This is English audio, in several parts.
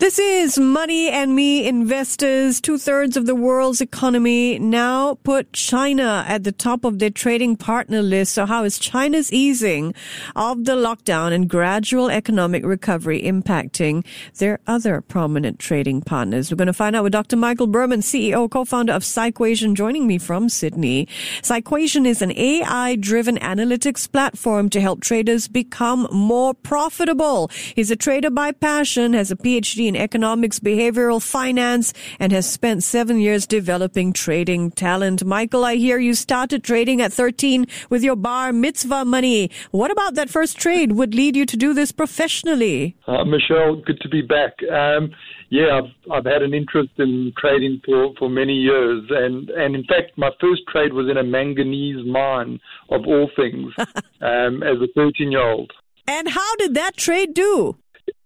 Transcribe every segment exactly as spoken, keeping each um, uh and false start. This is Money and Me. Investors, two-thirds of the world's economy now put China at the top of their trading partner list. So how is China's easing of the lockdown and gradual economic recovery impacting their other prominent trading partners? We're going to find out with Doctor Michael Berman, C E O, co-founder of Psyquation, joining me from Sydney. Psyquation is an A I-driven analytics platform to help traders become more profitable. He's a trader by passion, has a P H D in economics, behavioral finance, and has spent seven years developing trading talent. Michael, I hear you started trading at thirteen with your bar mitzvah money. What about that first trade would lead you to do this professionally? Uh, Michelle, good to be back. Um, yeah, I've, I've had an interest in trading for, for many years. And, and in fact, my first trade was in a manganese mine, of all things, um, as a thirteen-year-old. And how did that trade do?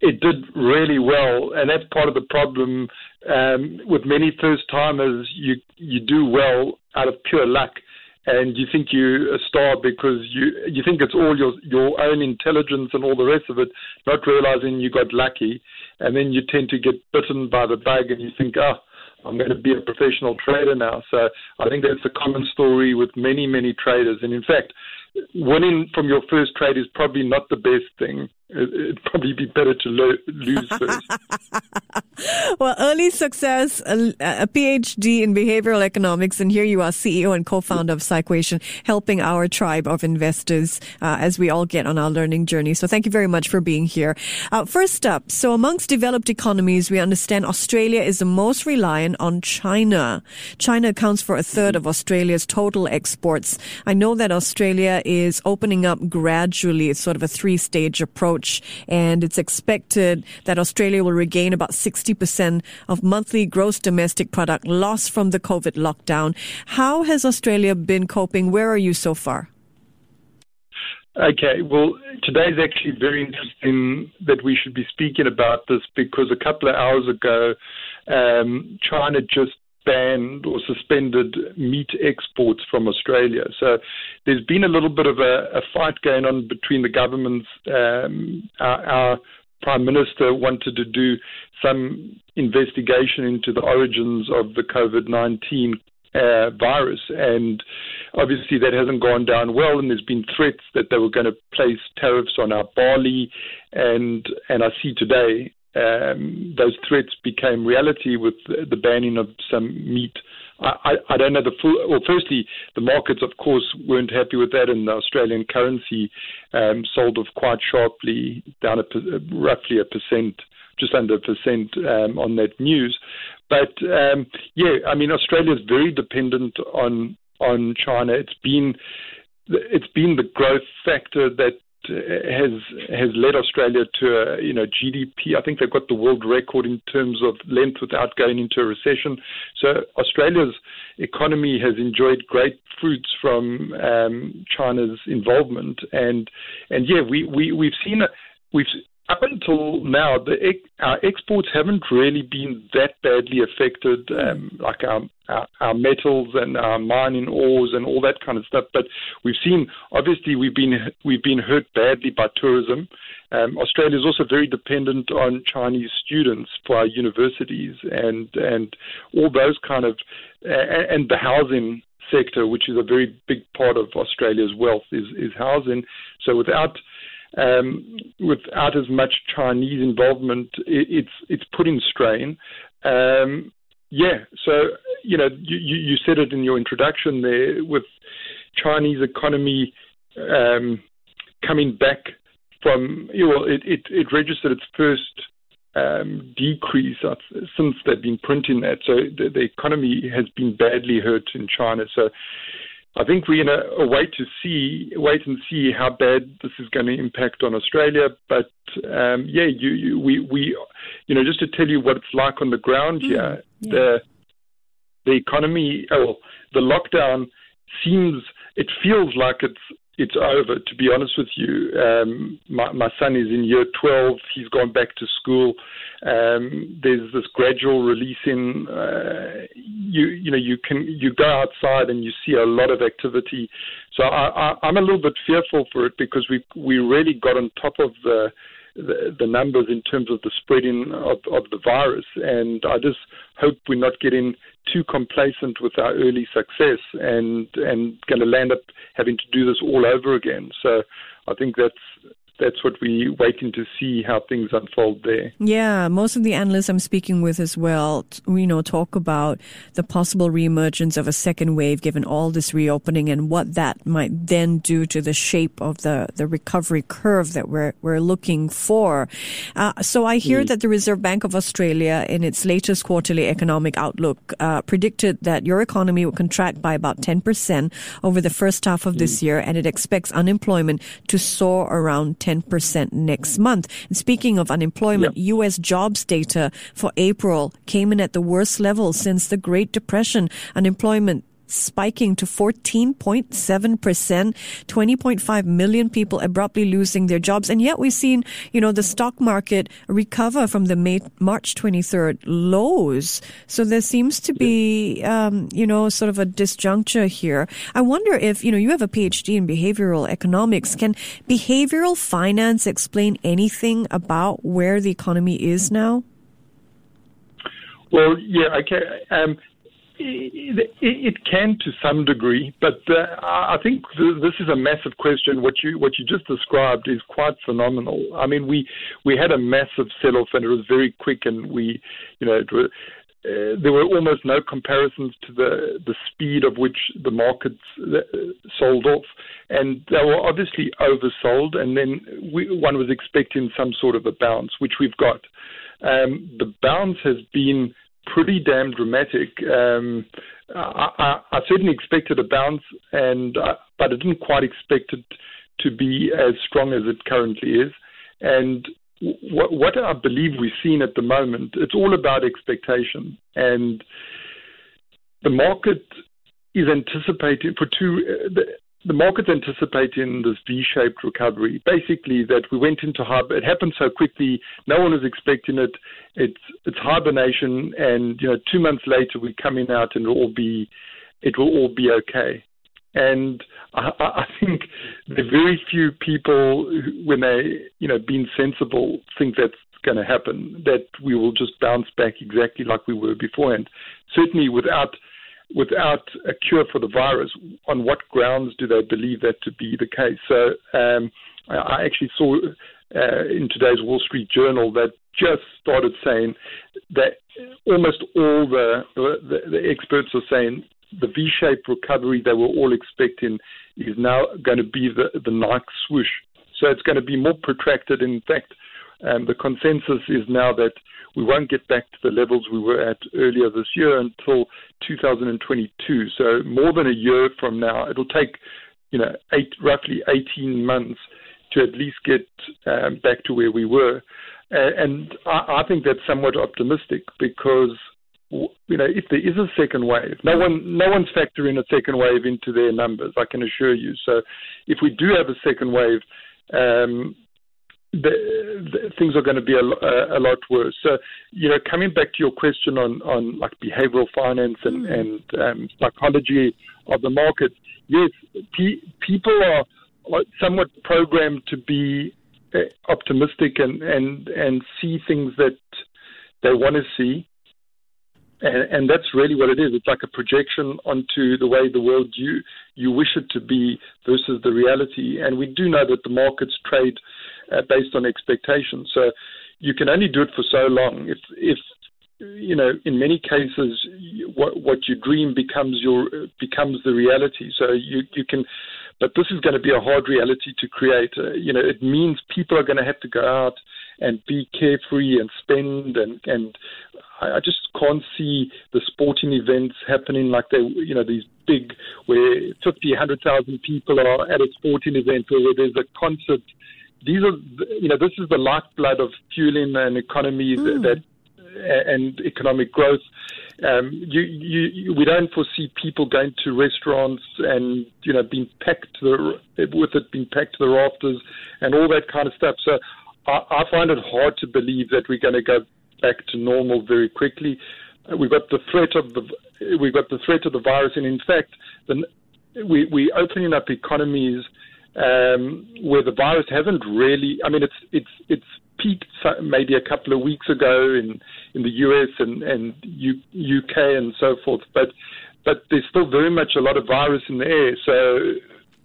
It did really well, and that's part of the problem um, with many first-timers. You you do well out of pure luck, and you think you're a star because you you think it's all your your own intelligence and all the rest of it, not realizing you got lucky, and then you tend to get bitten by the bug, and you think, ah, oh, I'm going to be a professional trader now. So I think that's a common story with many, many traders, and in fact, winning from your first trade is probably not the best thing. It'd probably be better to lo- lose first. Well, early success, a, a P H D in behavioral economics, and here you are, C E O and co-founder of Psyquation, helping our tribe of investors uh, as we all get on our learning journey. So thank you very much for being here. Uh, first up, so amongst developed economies, we understand Australia is the most reliant on China. China accounts for a third of Australia's total exports. I know that Australia is opening up gradually. It's sort of a three-stage approach. And it's expected that Australia will regain about sixty percent of monthly gross domestic product lost from the COVID lockdown. How has Australia been coping? Where are you so far? Okay, well, today's actually very interesting that we should be speaking about this because a couple of hours ago, um, China just banned or suspended meat exports from Australia. So there's been a little bit of a, a fight going on between the governments. Um, our, our Prime Minister wanted to do some investigation into the origins of the COVID nineteen uh, virus, and obviously that hasn't gone down well, and there's been threats that they were going to place tariffs on our barley, and and I see today Um, those threats became reality with the banning of some meat. I, I, I don't know the full... Well, firstly, the markets, of course, weren't happy with that, and the Australian currency um, sold off quite sharply, down a, roughly a percent, just under a percent um, on that news. But, um, yeah, I mean, Australia's very dependent on on China. It's been it's been the growth factor that has has led Australia to uh, you know G D P. I think they've got the world record in terms of length without going into a recession. So Australia's economy has enjoyed great fruits from um, China's involvement, and and yeah, we we we've seen we've up until now the our exports haven't really been that badly affected, um, like our, our our metals and our mining ores and all that kind of stuff. But we've seen obviously we've been we've been hurt badly by tourism. Um, Australia is also very dependent on Chinese students for our universities and and all those kind of uh, and the housing sector, which is a very big part of Australia's wealth, is is housing. So without Um, without as much Chinese involvement, it's it's putting strain. Um, yeah, so you know you, you said it in your introduction there with Chinese economy um, coming back from you know it it, it registered its first um, decrease since they've been printing that. So the, the economy has been badly hurt in China. So I think we're in a, a wait to see, wait and see how bad this is going to impact on Australia. But um, yeah, you, you, we, we, you know, just to tell you what it's like on the ground here, mm, yeah. the the economy, oh, the lockdown seems, it feels like it's it's over, to be honest with you. Um, my, my son is in year twelve. He's gone back to school. Um, there's this gradual releasing. Uh, you you know, you can you go outside and you see a lot of activity. So I, I, I'm a little bit fearful for it because we we really got on top of the the, the numbers in terms of the spreading of, of the virus. And I just hope we're not getting too complacent with our early success and and going to land up having to do this all over again. So I think that's that's what we're waiting to see how things unfold there. Yeah, most of the analysts I'm speaking with as well, you know, talk about the possible reemergence of a second wave given all this reopening and what that might then do to the shape of the, the recovery curve that we're we're looking for. Uh, so I hear mm. that the Reserve Bank of Australia, in its latest quarterly economic outlook, uh, predicted that your economy will contract by about ten percent over the first half of mm. this year, and it expects unemployment to soar around ten percent next month. And speaking of unemployment, yep. U S jobs data for April came in at the worst level since the Great Depression. Unemployment spiking to fourteen point seven percent, twenty point five million people abruptly losing their jobs. And yet we've seen, you know, the stock market recover from the May, March twenty-third lows. So there seems to be, um, you know, sort of a disjuncture here. I wonder if, you know, you have a PhD in behavioral economics. Can behavioral finance explain anything about where the economy is now? Well, yeah, okay. Um, It can to some degree, but uh, I think th- this is a massive question. What you what you just described is quite phenomenal. I mean, we, we had a massive sell-off, and it was very quick, and we, you know, it was, uh, there were almost no comparisons to the, the speed of which the markets sold off, and they were obviously oversold, and then we, one was expecting some sort of a bounce, which we've got. Um, the bounce has been pretty damn dramatic. Um, I, I, I certainly expected a bounce, and uh, but I didn't quite expect it to be as strong as it currently is. And w- what I believe we've seen at the moment, it's all about expectation. And the market is anticipating for two... Uh, the, The market's anticipating this V-shaped recovery. Basically, that we went into hibernation. It happened so quickly. No one was expecting it. It's it's hibernation, and you know, two months later we're coming out, and it'll all be, it will all be okay. And I, I think the very few people, who, when they you know being sensible, think that's going to happen. That we will just bounce back exactly like we were beforehand. Certainly without. Without a cure for the virus, on what grounds do they believe that to be the case? So um, I actually saw uh, in today's Wall Street Journal that just started saying that almost all the, the, the experts are saying the V-shaped recovery they were all expecting is now going to be the, the Nike swoosh. So it's going to be more protracted. In fact, um, the consensus is now that we won't get back to the levels we were at earlier this year until two thousand twenty-two. So more than a year from now, it'll take, you know, eight, roughly eighteen months to at least get um, back to where we were. And I, I think that's somewhat optimistic because, you know, if there is a second wave, no one, no one's factoring a second wave into their numbers, I can assure you. So if we do have a second wave, um, The, the, things are going to be a, a, a lot worse. So, you know, coming back to your question on, on like behavioral finance and, and um, psychology of the market, yes, pe- people are, are somewhat programmed to be uh, optimistic and, and, and see things that they want to see. And, and that's really what it is. It's like a projection onto the way the world you you wish it to be versus the reality. And we do know that the markets trade uh, based on expectations. So you can only do it for so long. If, if you know, in many cases, what, what you dream becomes your becomes the reality. So you you can, but this is going to be a hard reality to create. Uh, you know, it means people are going to have to go out and be carefree and spend, and, and I just can't see the sporting events happening like they, you know, these big, where fifty, one hundred thousand people are at a sporting event, or where there's a concert. These are, you know, this is the lifeblood of fueling an economy mm. that, and economic growth. Um, you, you, you, we don't foresee people going to restaurants and, you know, being packed to the, with it being packed to the rafters and all that kind of stuff. So I, I find it hard to believe that we're going to go back to normal very quickly. We've got the threat of the we've got the threat of the virus, and in fact, the, we we opening up economies um, where the virus hasn't really. I mean, it's it's it's. peaked maybe a couple of weeks ago in, in the U S and, and U, UK and so forth, but but there's still very much a lot of virus in the air. So,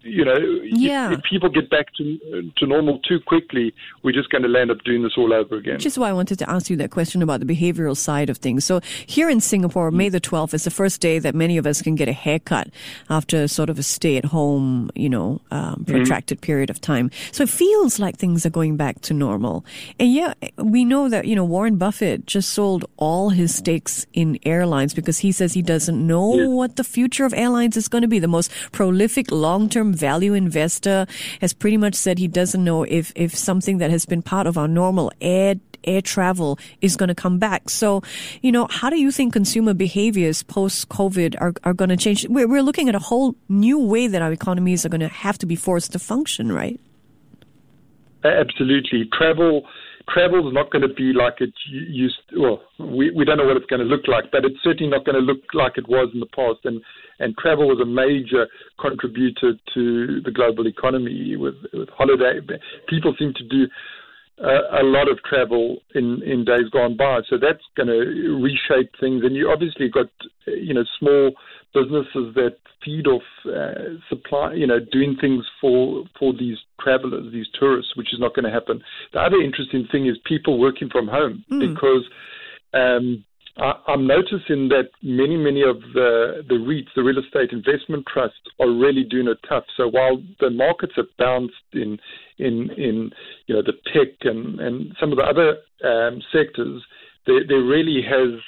you know, yeah. if, if people get back to to normal too quickly, we're just going to end up doing this all over again. Which is why I wanted to ask you that question about the behavioral side of things. So here in Singapore, May the twelfth is the first day that many of us can get a haircut after sort of a stay-at-home, you know, um, protracted mm-hmm. period of time. So it feels like things are going back to normal. And yeah, we know that, you know, Warren Buffett just sold all his stakes in airlines because he says he doesn't know yeah. what the future of airlines is going to be. The most prolific long-term value investor has pretty much said he doesn't know if, if something that has been part of our normal air air travel is going to come back. So, you know, how do you think consumer behaviors post-COVID are, are going to change? We're, we're looking at a whole new way that our economies are going to have to be forced to function, right? Absolutely. Travel travel is not going to be like it used to, well, we, we don't know what it's going to look like, but it's certainly not going to look like it was in the past. And And travel was a major contributor to the global economy with, with holiday. People seem to do uh, a lot of travel in, in days gone by. So that's going to reshape things. And you obviously got, you know, small businesses that feed off uh, supply, you know, doing things for, for these travelers, these tourists, which is not going to happen. The other interesting thing is people working from home mm. because um I'm noticing that many, many of the, the REITs, the real estate investment trusts, are really doing it tough. So while the markets have bounced in, in, in you know, the tech and, and some of the other um, sectors, there, there really has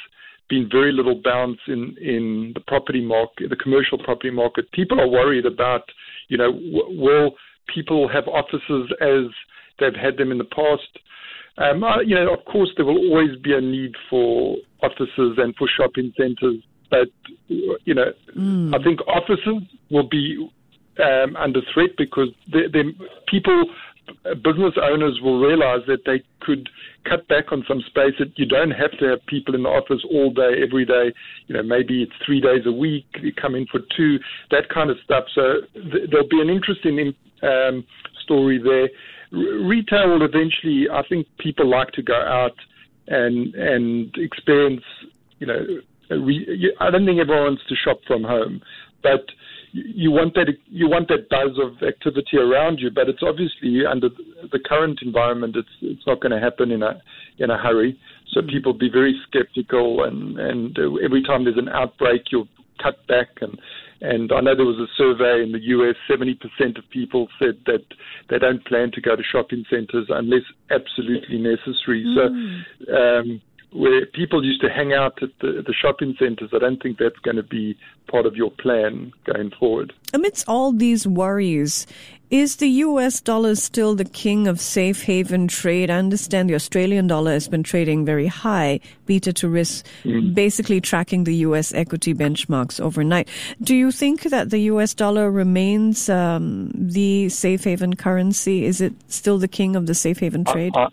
been very little bounce in, in the property market, the commercial property market. People are worried about, you know, w- will people have offices as they've had them in the past? Um, you know, of course, there will always be a need for offices and for shopping centres, but you know, mm. I think offices will be um, under threat because they, they, people, business owners, will realise that they could cut back on some space. That you don't have to have people in the office all day, every day. You know, maybe it's three days a week. You come in for two, that kind of stuff. So th- there'll be an interesting um, story there. Retail will eventually, I think people like to go out and and experience, you know, re, I don't think everyone wants to shop from home, but you want that you want that buzz of activity around you, but it's obviously under the current environment, it's it's not going to happen in a in a hurry. So people be very skeptical, and, and every time there's an outbreak, you'll cut back. And And I know there was a survey in the U S, seventy percent of people said that they don't plan to go to shopping centres unless absolutely necessary. Mm. So um, where people used to hang out at the, the shopping centres, I don't think that's going to be part of your plan going forward. Amidst all these worries, is the U S dollar still the king of safe haven trade? I understand the Australian dollar has been trading very high, beta to risk, mm. basically tracking the U S equity benchmarks overnight. Do you think that the U S dollar remains um, the safe haven currency? Is it still the king of the safe haven trade? I,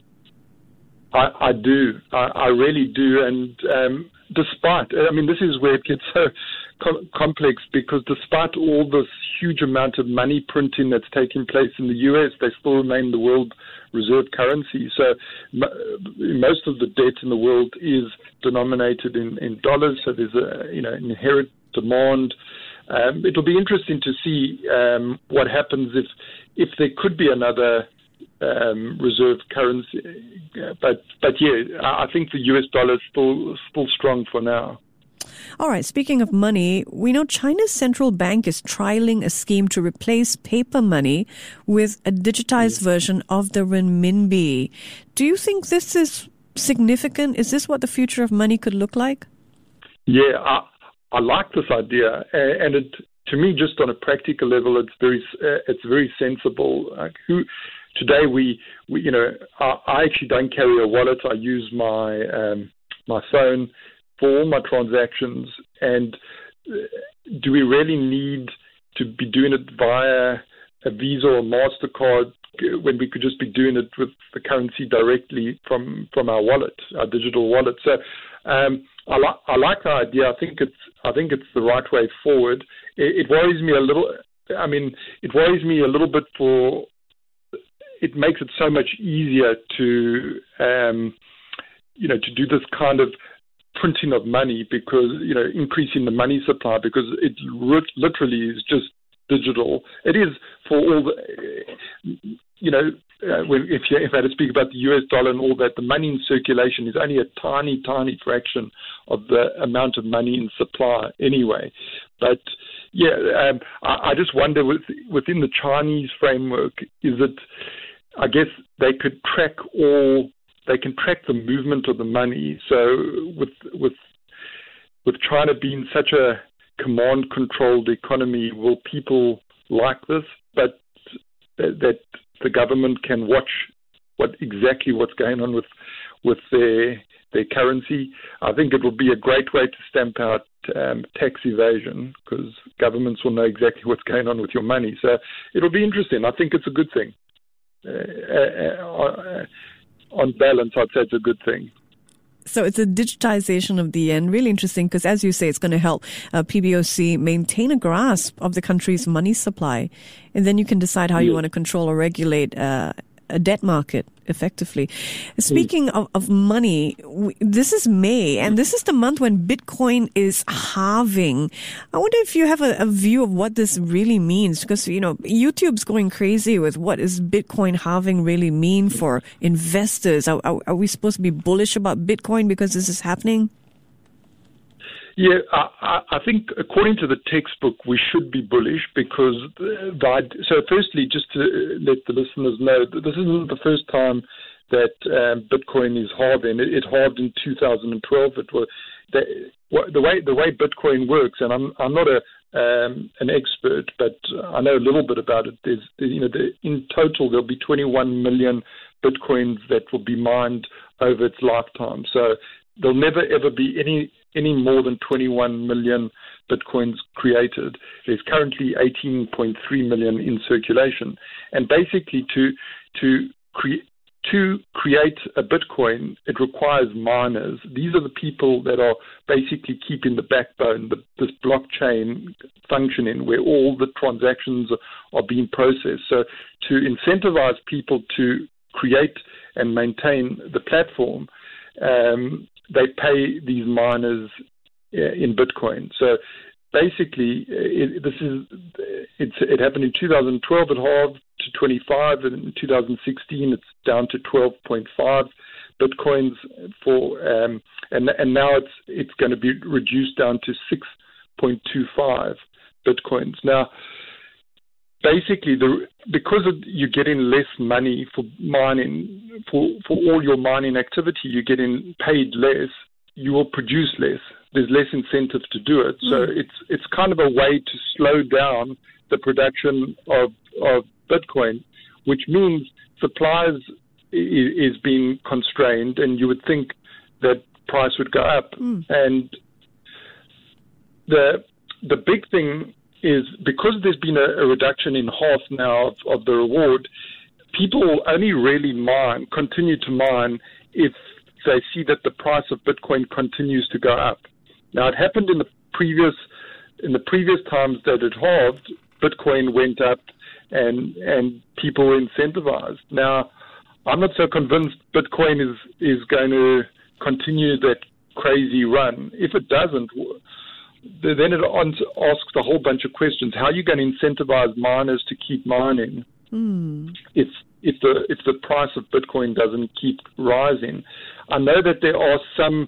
I, I do. I, I really do. And um, despite, I mean, this is where it gets so complex, because despite all this huge amount of money printing that's taking place in the U S, they still remain the world reserve currency. So m- most of the debt in the world is denominated in, in dollars. So there's a you know inherent demand. Um, it'll be interesting to see um, what happens if if there could be another um, reserve currency. But but yeah, I think the U S dollar is still still strong for now. All right, speaking of money, we know China's central bank is trialing a scheme to replace paper money with a digitized version of the renminbi. Do you think this is significant? Is this what the future of money could look like? Yeah, I, I like this idea. And it, to me, just on a practical level, it's very, it's very sensible. Like who... Today, we, we, you know, I, I actually don't carry a wallet. I use my um, my phone form our transactions, and do we really need to be doing it via a Visa or a MasterCard when we could just be doing it with the currency directly from, from our wallet, our digital wallet? So um, I, li- I like the idea. I think it's I think it's the right way forward. It, it worries me a little. I mean, it worries me a little bit for it makes it so much easier to um, you know to do this kind of printing of money, because you know increasing the money supply, because it literally is just digital. It is for all the, you know, uh, when, if, you, if I had to speak about the U S dollar and all that, the money in circulation is only a tiny, tiny fraction of the amount of money in supply anyway. But, yeah, um, I, I just wonder with, within the Chinese framework, is it, I guess they could track all, they can track the movement of the money. So with with with China being such a command-controlled economy, will people like this? But th- that the government can watch what exactly what's going on with with their their currency. I think it will be a great way to stamp out um, tax evasion, because governments will know exactly what's going on with your money. So it'll be interesting. I think it's a good thing. Uh, uh, uh, on balance, I'd say it's a good thing. So it's a digitization of the end. Really interesting, because as you say, it's going to help uh, P B O C maintain a grasp of the country's money supply. And then you can decide how yeah. you want to control or regulate uh, a debt market effectively. Speaking mm. of, of money, we, this is May, and this is the month when Bitcoin is halving. I wonder if you have a, a view of what this really means, because, you know, YouTube's going crazy with what is Bitcoin halving really mean for investors. Are, are, are we supposed to be bullish about Bitcoin because this is happening? Yeah, I, I think according to the textbook, we should be bullish because, the, so firstly, just to let the listeners know, this isn't the first time that um, Bitcoin is halving. It, it halved in two thousand twelve. It was the, the way the way Bitcoin works, and I'm I'm not a um, an expert, but I know a little bit about it. There's you know the, in total there'll be twenty-one million Bitcoins that will be mined over its lifetime. So there'll never ever be any. any more than twenty-one million Bitcoins created. There's currently eighteen point three million in circulation. And basically to to create to create a Bitcoin, it requires miners. These are the people that are basically keeping the backbone, the, this blockchain functioning, where all the transactions are being processed. So to incentivize people to create and maintain the platform, um, they pay these miners in Bitcoin. So basically, it, this is it's, it happened in two thousand twelve. It halved to twenty-five, and in two thousand sixteen, it's down to twelve point five Bitcoins for, um, and and now it's it's going to be reduced down to six point two five Bitcoins now. Basically, the, because of, you're getting less money for mining, for, for all your mining activity, you're getting paid less, you will produce less. There's less incentive to do it. Mm. So it's it's kind of a way to slow down the production of of Bitcoin, which means supply is, is being constrained, and you would think that price would go up. Mm. And the the big thing is because there's been a, a reduction in half now of, of the reward, people will only really mine, continue to mine, if they see that the price of Bitcoin continues to go up. Now, it happened in the previous in the previous times that it halved, Bitcoin went up, and and people were incentivized. Now, I'm not so convinced Bitcoin is is going to continue that crazy run. If it doesn't, then it asks a whole bunch of questions. How are you going to incentivize miners to keep mining mm. if if the if the price of Bitcoin doesn't keep rising? I know that there are some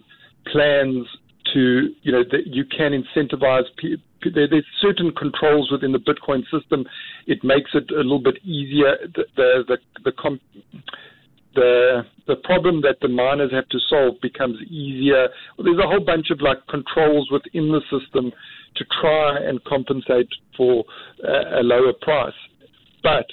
plans to, you know, that you can incentivize people. There's certain controls within the Bitcoin system. It makes it a little bit easier. The the the, the comp- The the problem that the miners have to solve becomes easier. There's a whole bunch of like controls within the system to try and compensate for a, a lower price, but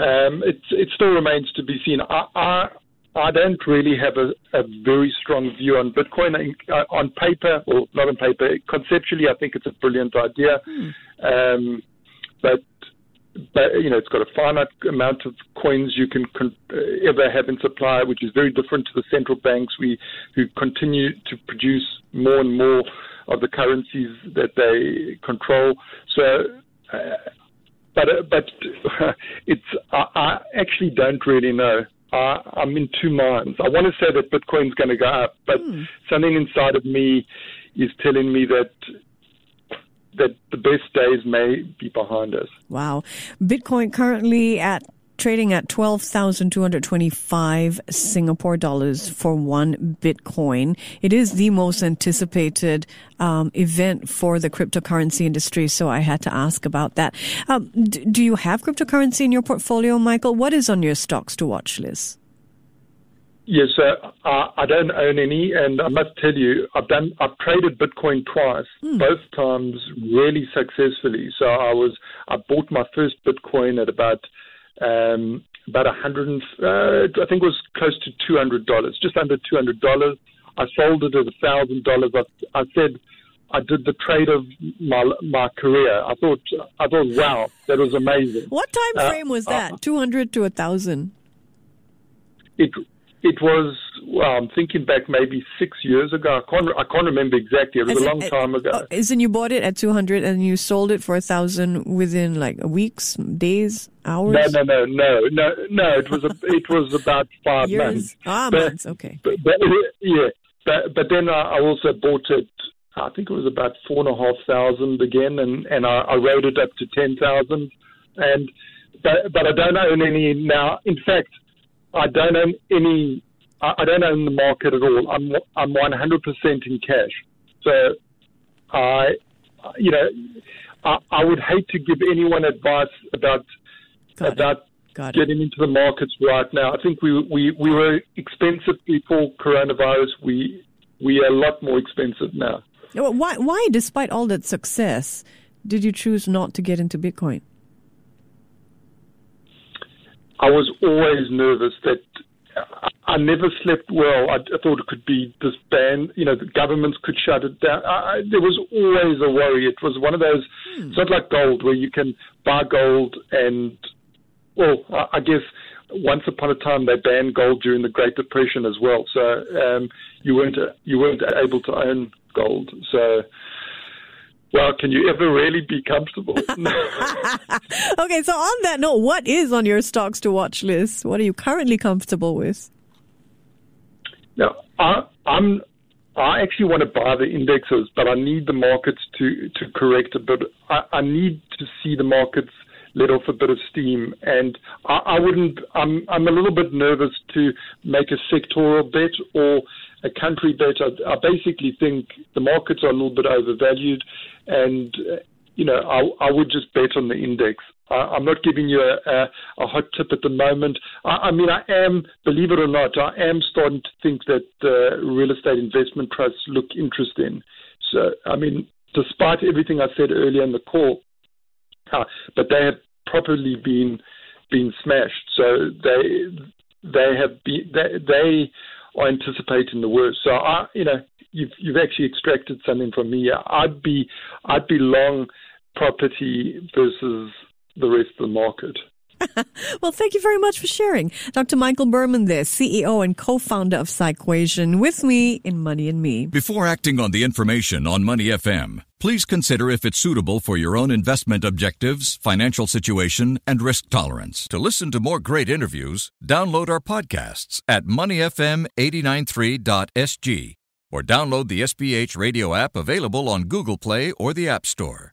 um, it it still remains to be seen. I, I I don't really have a, a very strong view on Bitcoin. I, on paper, or not on paper, conceptually, I think it's a brilliant idea. Mm. Um, but, but, you know, it's got a finite amount of coins you can con- ever have in supply, which is very different to the central banks we, who continue to produce more and more of the currencies that they control. So... Uh, But uh, but uh, it's I, I actually don't really know. I, I'm in two minds. I want to say that Bitcoin's going to go up, but mm. something inside of me is telling me that that the best days may be behind us. Wow, Bitcoin currently at trading at twelve thousand two hundred twenty-five Singapore dollars for one Bitcoin. It is the most anticipated um, event for the cryptocurrency industry, so I had to ask about that. Um, d- do you have cryptocurrency in your portfolio, Michael? What is on your stocks to watch list? Yes, uh, I, I don't own any, and I must tell you, I've done I've traded Bitcoin twice, mm. both times really successfully. So I was I bought my first Bitcoin at about. Um, about a hundred, uh, I think it was close to two hundred dollars, just under two hundred dollars. I sold it at a thousand dollars. I said, I did the trade of my my career. I thought, I thought, wow, that was amazing. What time frame uh, was that? Uh, two hundred to a thousand. It it was. Well, I'm thinking back, maybe six years ago. I can't I can't remember exactly. It was As a long it, time ago. Oh, isn't you bought it at two hundred and you sold it for a thousand within like weeks, days? Hours? No, no, no, no, no, no. It was a, it was about five Years. months. Ah, but, months. Okay. But, but, yeah, but but then I also bought it. I think it was about four and a half thousand again, and and I, I rode it up to ten thousand, and but but I don't own any now. In fact, I don't own any. I, I don't own the market at all. I'm I'm one hundred percent in cash. So I, you know, I I would hate to give anyone advice about. Got about it. Got getting it. into the markets right now. I think we we, we were expensive before coronavirus. We we are a lot more expensive now. Why, why, despite all that success, did you choose not to get into Bitcoin? I was always nervous that I never slept well. I, I thought it could be disbanded. You know, the governments could shut it down. I, I, there was always a worry. It was one of those, hmm. it's not like gold where you can buy gold and... Well, I guess once upon a time they banned gold during the Great Depression as well, so um, you weren't you weren't able to own gold. So, well, can you ever really be comfortable? Okay, so on that note, what is on your stocks to watch list? What are you currently comfortable with? Now, I, I'm I actually want to buy the indexes, but I need the markets to to correct a bit. I, I need to see the markets let off a bit of steam, and I, I wouldn't. I'm I'm a little bit nervous to make a sectoral bet or a country bet. I, I basically think the markets are a little bit overvalued, and uh, you know I I would just bet on the index. I, I'm not giving you a, a, a hot tip at the moment. I, I mean I am, believe it or not, I am starting to think that the uh, real estate investment trusts look interesting. So I mean, despite everything I said earlier in the call. Uh, but they have properly been been smashed. So they they have been they, they are anticipating the worst. So I, you know, you've you've actually extracted something from me. I'd be I'd be long property versus the rest of the market. Well, thank you very much for sharing, Doctor Michael Berman, there, C E O and co-founder of Psyquation, with me in Money and Me. Before acting on the information on Money F M, please consider if it's suitable for your own investment objectives, financial situation, and risk tolerance. To listen to more great interviews, download our podcasts at money f m eight nine three dot s g or download the S B H radio app available on Google Play or the App Store.